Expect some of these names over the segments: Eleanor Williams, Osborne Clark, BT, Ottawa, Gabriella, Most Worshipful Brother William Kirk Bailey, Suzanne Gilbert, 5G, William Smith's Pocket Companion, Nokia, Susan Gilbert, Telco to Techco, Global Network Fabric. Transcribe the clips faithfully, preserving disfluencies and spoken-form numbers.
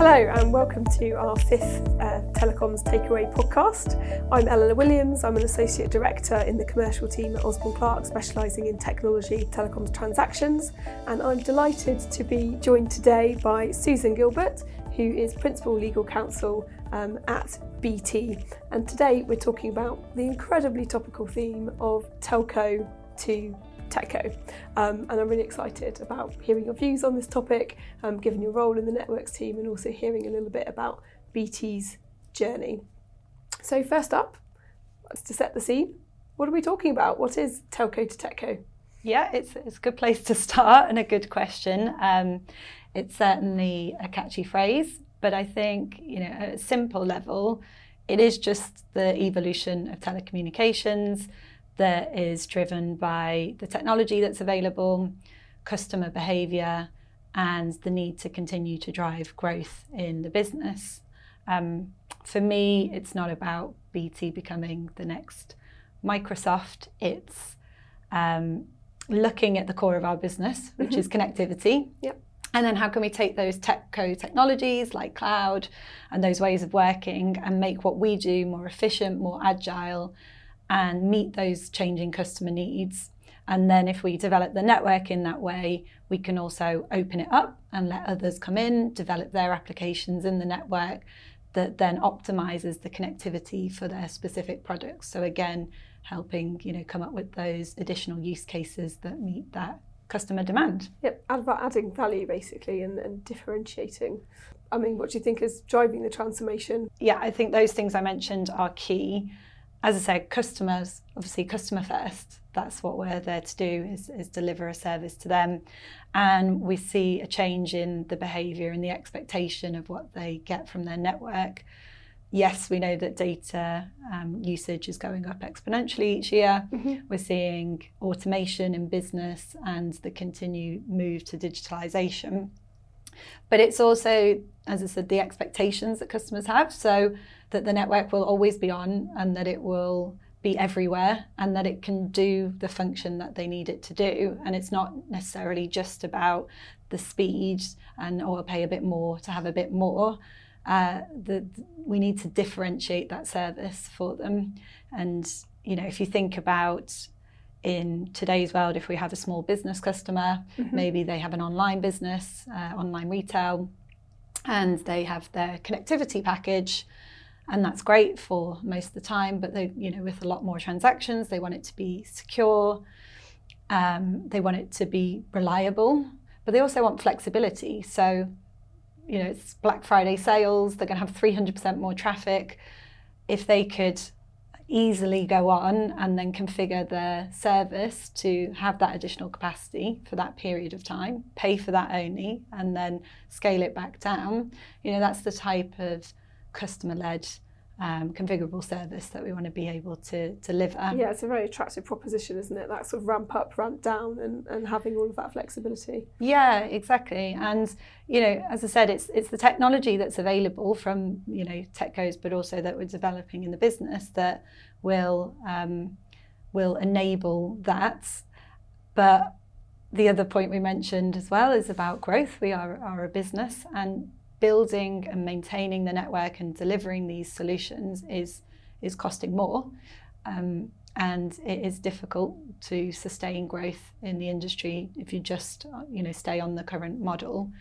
Hello and welcome to our fifth uh, Telecoms Takeaway podcast. I'm Eleanor Williams, I'm an Associate Director in the commercial team at Osborne Clark, specialising in technology telecoms transactions, and I'm delighted to be joined today by Susan Gilbert, who is Principal Legal Counsel um, at B T. And today we're talking about the incredibly topical theme of telco to Techco. Um, and I'm really excited about hearing your views on this topic, um, given your role in the networks team, and also hearing a little bit about B T's journey. So first up, to set the scene, what are we talking about? What is telco to Techco? Yeah, it's, it's a good place to start and a good question. Um, it's certainly a catchy phrase, but I think, you know, at a simple level, it is just the evolution of telecommunications that is driven by the technology that's available, customer behaviour, and the need to continue to drive growth in the business. Um, for me, it's not about B T becoming the next Microsoft. It's um, looking at the core of our business, which is connectivity. Yep. And then how can we take those techco technologies like cloud and those ways of working and make what we do more efficient, more agile, and meet those changing customer needs. And then if we develop the network in that way, we can also open it up and let others come in, develop their applications in the network that then optimizes the connectivity for their specific products. So again, helping, you know, come up with those additional use cases that meet that customer demand. Yep, adding value basically and, and differentiating. I mean, what do you think is driving the transformation? Yeah, I think those things I mentioned are key. As I said, customers, obviously customer first, that's what we're there to do, is, is deliver a service to them. And we see a change in the behaviour and the expectation of what they get from their network. Yes, we know that data um, usage is going up exponentially each year. Mm-hmm. We're seeing automation in business and the continued move to digitalisation. But it's also, as I said, the expectations that customers have, so that the network will always be on and that it will be everywhere and that it can do the function that they need it to do. And it's not necessarily just about the speed and or pay a bit more to have a bit more. Uh, the, we need to differentiate that service for them. And, you know, if you think about in today's world, if we have a small business customer, mm-hmm. maybe they have an online business, uh, online retail, and they have their connectivity package, and that's great for most of the time, but they, you know, with a lot more transactions, they want it to be secure, um, they want it to be reliable, but they also want flexibility. So, you know, it's Black Friday sales, they're going to have three hundred percent more traffic. If they could easily go on and then configure their service to have that additional capacity for that period of time, pay for that only, and then scale it back down. You know, that's the type of customer-led um, configurable service that we want to be able to deliver. Yeah, it's a very attractive proposition, isn't it? That sort of ramp up, ramp down, and, and having all of that flexibility. Yeah, exactly. And, you know, as I said, it's it's the technology that's available from, you know, techcos, but also that we're developing in the business that will um, will enable that. But the other point we mentioned as well is about growth. We are, are a business, and building and maintaining the network and delivering these solutions is is costing more, um, and it is difficult to sustain growth in the industry if you just, you know, stay on the current model.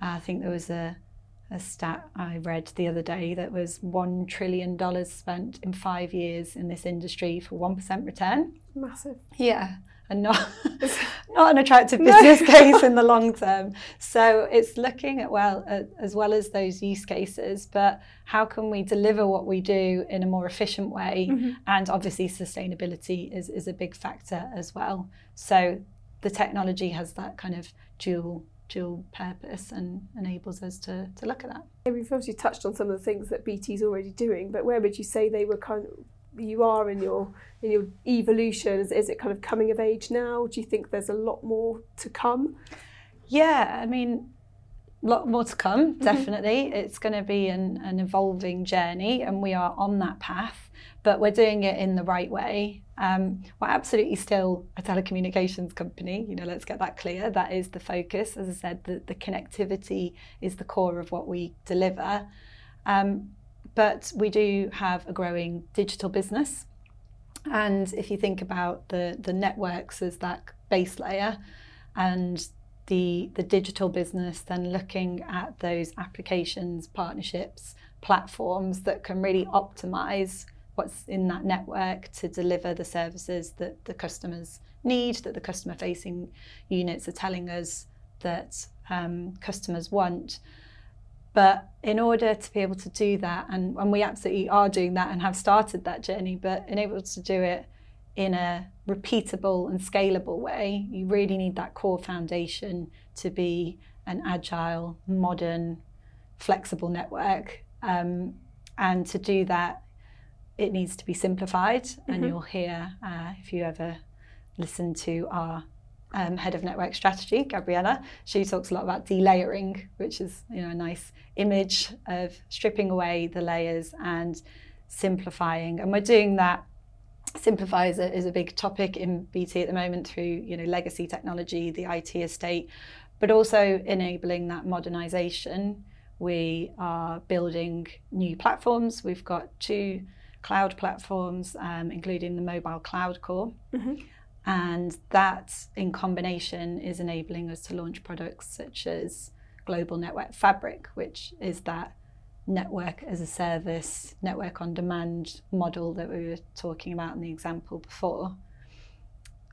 I think there was a, a stat I read the other day that was one trillion dollars spent in five years in this industry for one percent return. Massive. Yeah. And not, not an attractive business no. case in the long term. So it's looking at, well, at, as well as those use cases, but how can we deliver what we do in a more efficient way? Mm-hmm. And obviously sustainability is, is a big factor as well. So the technology has that kind of dual dual purpose and enables us to, to look at that. Yeah, we've obviously touched on some of the things that B T's already doing, but where would you say they were kind of, you are in your in your evolution? Is, is it kind of coming of age now? Do you think there's a lot more to come? Yeah, I mean, A lot more to come, definitely. Mm-hmm. It's going to be an, an evolving journey, and we are on that path, but we're doing it in the right way. Um, we're absolutely still a telecommunications company, you know, let's get that clear. That is the focus. As I said, the, the connectivity is the core of what we deliver. Um, but we do have a growing digital business. And if you think about the, the networks as that base layer, and The, the digital business, then looking at those applications, partnerships, platforms that can really optimize what's in that network to deliver the services that the customers need, that the customer facing units are telling us that um, customers want. But in order to be able to do that, and, and we absolutely are doing that and have started that journey, but enabled to do it in a repeatable and scalable way, you really need that core foundation to be an agile, modern, flexible network. Um, and to do that, it needs to be simplified. Mm-hmm. And you'll hear, uh, if you ever listen to our um, head of network strategy, Gabriella, she talks a lot about delayering, which is, you know, a nice image of stripping away the layers and simplifying. And we're doing that. Simplify is a, is a big topic in B T at the moment through, you know, legacy technology, the I T estate, but also enabling that modernisation. We are building new platforms. We've got two cloud platforms, um, including the mobile cloud core. Mm-hmm. And that in combination is enabling us to launch products such as Global Network Fabric, which is that network as a service, network on demand model that we were talking about in the example before.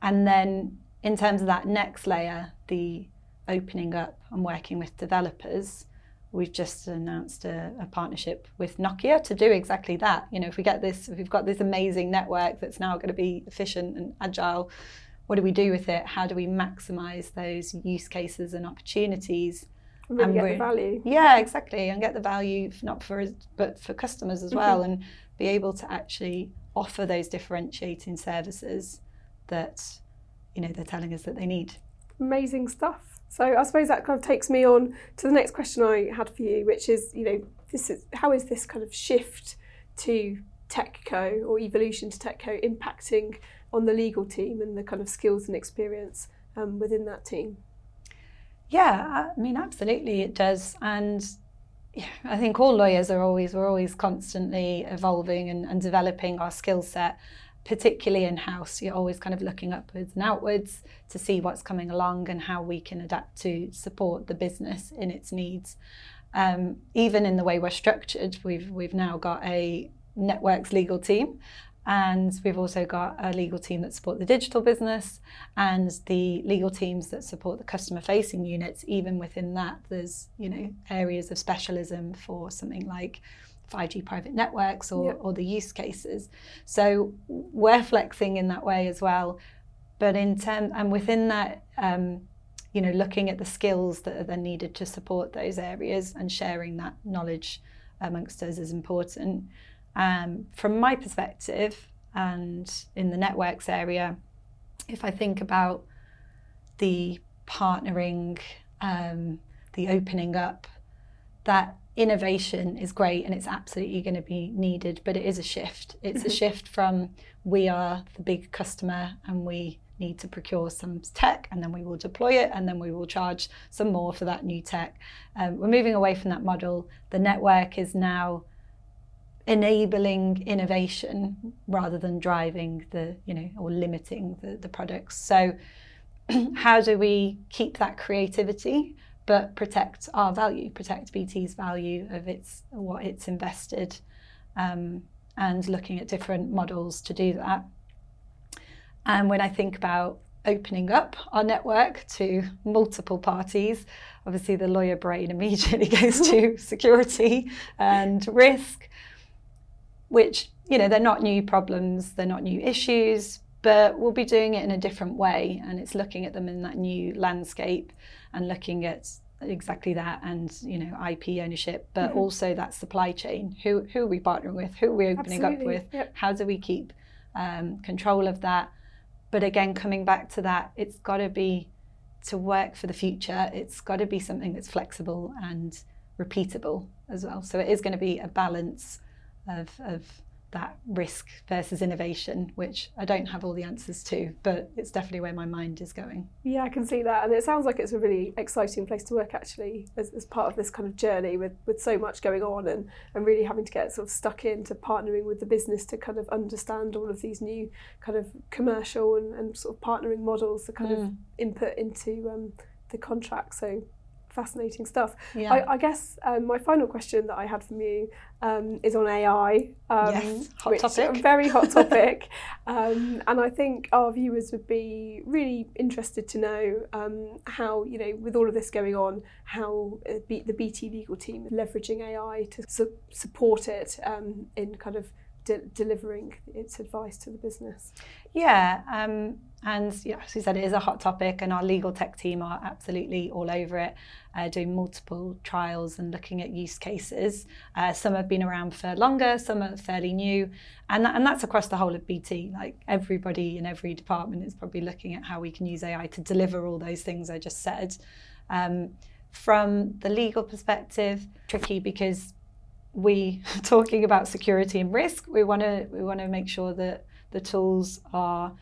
And then in terms of that next layer, the opening up and working with developers, we've just announced a, a partnership with Nokia to do exactly that. You know, if we get this, if we've got this amazing network that's now going to be efficient and agile, what do we do with it? How do we maximize those use cases and opportunities? Really and get the value. Yeah, exactly. And get the value, not for us, but for customers as well, mm-hmm. and be able to actually offer those differentiating services that, you know, they're telling us that they need. Amazing stuff. So I suppose that kind of takes me on to the next question I had for you, which is, you know, this is how is this kind of shift to Techco or evolution to Techco impacting on the legal team and the kind of skills and experience um, within that team? Yeah, I mean, absolutely it does. And I think all lawyers are always, we're always constantly evolving and, and developing our skill set, particularly in-house. You're always kind of looking upwards and outwards to see what's coming along and how we can adapt to support the business in its needs. Um, even in the way we're structured, we've we've now got a networks legal team. And we've also got a legal team that support the digital business and the legal teams that support the customer facing units. Even within that, there's, you know, areas of specialism for something like five G private networks or, yep. or the use cases. So we're flexing in that way as well. But in term, and within that, um, you know, looking at the skills that are then needed to support those areas and sharing that knowledge amongst us is important. Um, from my perspective, and in the networks area, if I think about the partnering, um, the opening up, that innovation is great and it's absolutely going to be needed, but it is a shift. It's a shift from we are the big customer and we need to procure some tech and then we will deploy it and then we will charge some more for that new tech. Um, we're moving away from that model. The network is now enabling innovation rather than driving the, you know, or limiting the, the products. So how do we keep that creativity but protect our value, protect B T's value of its what it's invested, um, and looking at different models to do that. And when I think about opening up our network to multiple parties, obviously the lawyer brain immediately goes to security and risk, which, you know, they're not new problems, they're not new issues, but we'll be doing it in a different way. And it's looking at them in that new landscape and looking at exactly that and, you know, I P ownership, but mm-hmm. also that supply chain. Who, who are we partnering with? Who are we opening Absolutely. Up with? Yep. How do we keep um, control of that? But again, coming back to that, it's got to be to work for the future, it's got to be something that's flexible and repeatable as well. So it is going to be a balance of, of that risk versus innovation, which I don't have all the answers to, but it's definitely where my mind is going. Yeah, I can see that. And it sounds like it's a really exciting place to work, actually, as, as part of this kind of journey with, with so much going on and, and really having to get sort of stuck into partnering with the business to kind of understand all of these new kind of commercial and, and sort of partnering models to kind mm. of input into um, the contract. So fascinating stuff. Yeah. I, I guess um, my final question that I had from you um, is on A I. Um, yes, hot which, topic. A very hot topic. um, and I think our viewers would be really interested to know um, how, you know, with all of this going on, how uh, B- the B T legal team is leveraging A I to su- support it um, in kind of de- delivering its advice to the business. Yeah. Um, And yeah, as you said, it is a hot topic, and our legal tech team are absolutely all over it, uh, doing multiple trials and looking at use cases. Uh, some have been around for longer, some are fairly new, and that, and that's across the whole of B T. Like everybody in every department is probably looking at how we can use A I to deliver all those things I just said. Um, from the legal perspective, tricky because we are talking about security and risk. We want to we want to make sure that the tools are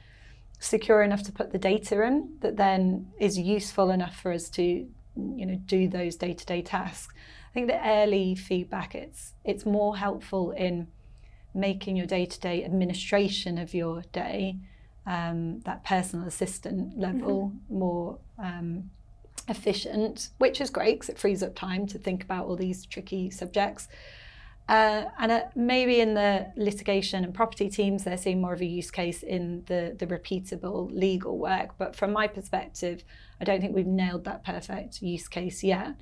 secure enough to put the data in that then is useful enough for us to, you know, do those day-to-day tasks. I think the early feedback, it's it's more helpful in making your day-to-day administration of your day, um, that personal assistant level, mm-hmm. more um, efficient, which is great because it frees up time to think about all these tricky subjects. Uh, and uh, maybe in the litigation and property teams, they're seeing more of a use case in the, the repeatable legal work. But from my perspective, I don't think we've nailed that perfect use case yet.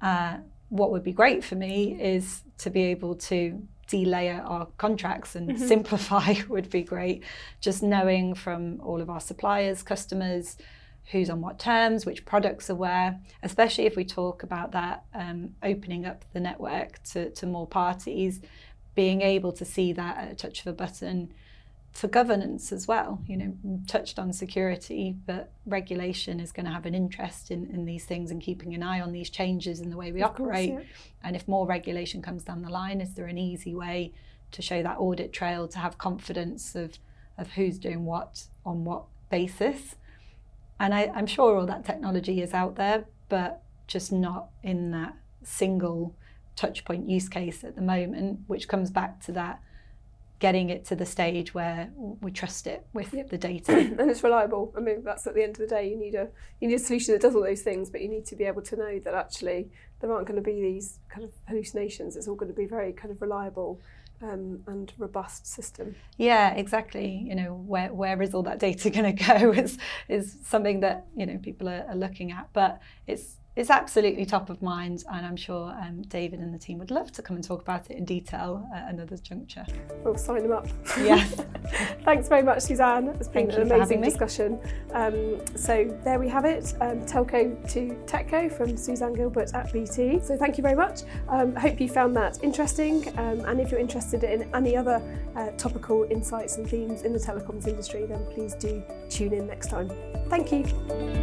Uh, what would be great for me is to be able to delayer our contracts and mm-hmm. simplify would be great. Just knowing from all of our suppliers, customers, who's on what terms, which products are where, especially if we talk about that um, opening up the network to, to more parties, being able to see that at a touch of a button. For governance as well, you know, touched on security, but regulation is going to have an interest in, in these things and keeping an eye on these changes in the way we of operate. Course, yeah. And if more regulation comes down the line, is there an easy way to show that audit trail to have confidence of, of who's doing what on what basis? And I, I'm sure all that technology is out there, but just not in that single touch point use case at the moment, which comes back to that getting it to the stage where we trust it with yep. the data. And it's reliable. I mean, that's at the end of the day, you need a you need a solution that does all those things, but you need to be able to know that actually there aren't going to be these kind of hallucinations. It's all going to be very kind of reliable Um, and robust system. Yeah, exactly. You know, where where is all that data going to go is is something that, you know, people are, are looking at, but it's it's absolutely top of mind, and I'm sure um, David and the team would love to come and talk about it in detail at another juncture. We'll sign them up. Yes. Thanks very much, Suzanne. It's been Thank an amazing discussion. Um, so there we have it, um, Telco to Techco from Suzanne Gilbert at B T. So thank you very much. Um, hope you found that interesting, um, and if you're interested in any other uh, topical insights and themes in the telecoms industry, then please do tune in next time. Thank you.